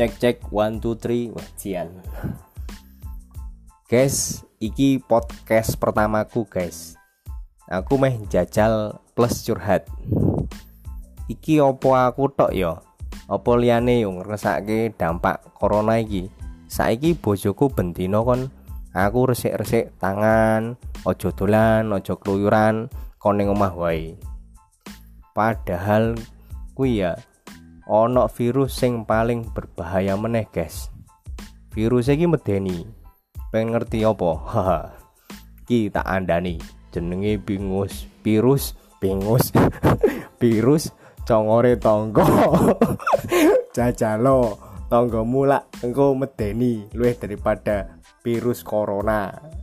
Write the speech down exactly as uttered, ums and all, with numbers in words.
Cek cek one two three wajian. Guys, iki podcast pertamaku, guys. Aku meh jajal plus curhat. Iki opo aku tok ya? Opo liyane yo ngrasake dampak corona iki? Saiki bojoku bendino kon aku resik-resik tangan, ojo dolan, ojo keluyuran, kon ning omah wae. Padahal kuwi ya ono virus sing paling berbahaya meneh, guys. Virus iki medeni. Pengen ngerti apa? Haha. Ki tak andani jenenge bingus, virus, bingus. Virus congore tangga. Jajalo tanggamu lak engko medeni luwih daripada virus corona.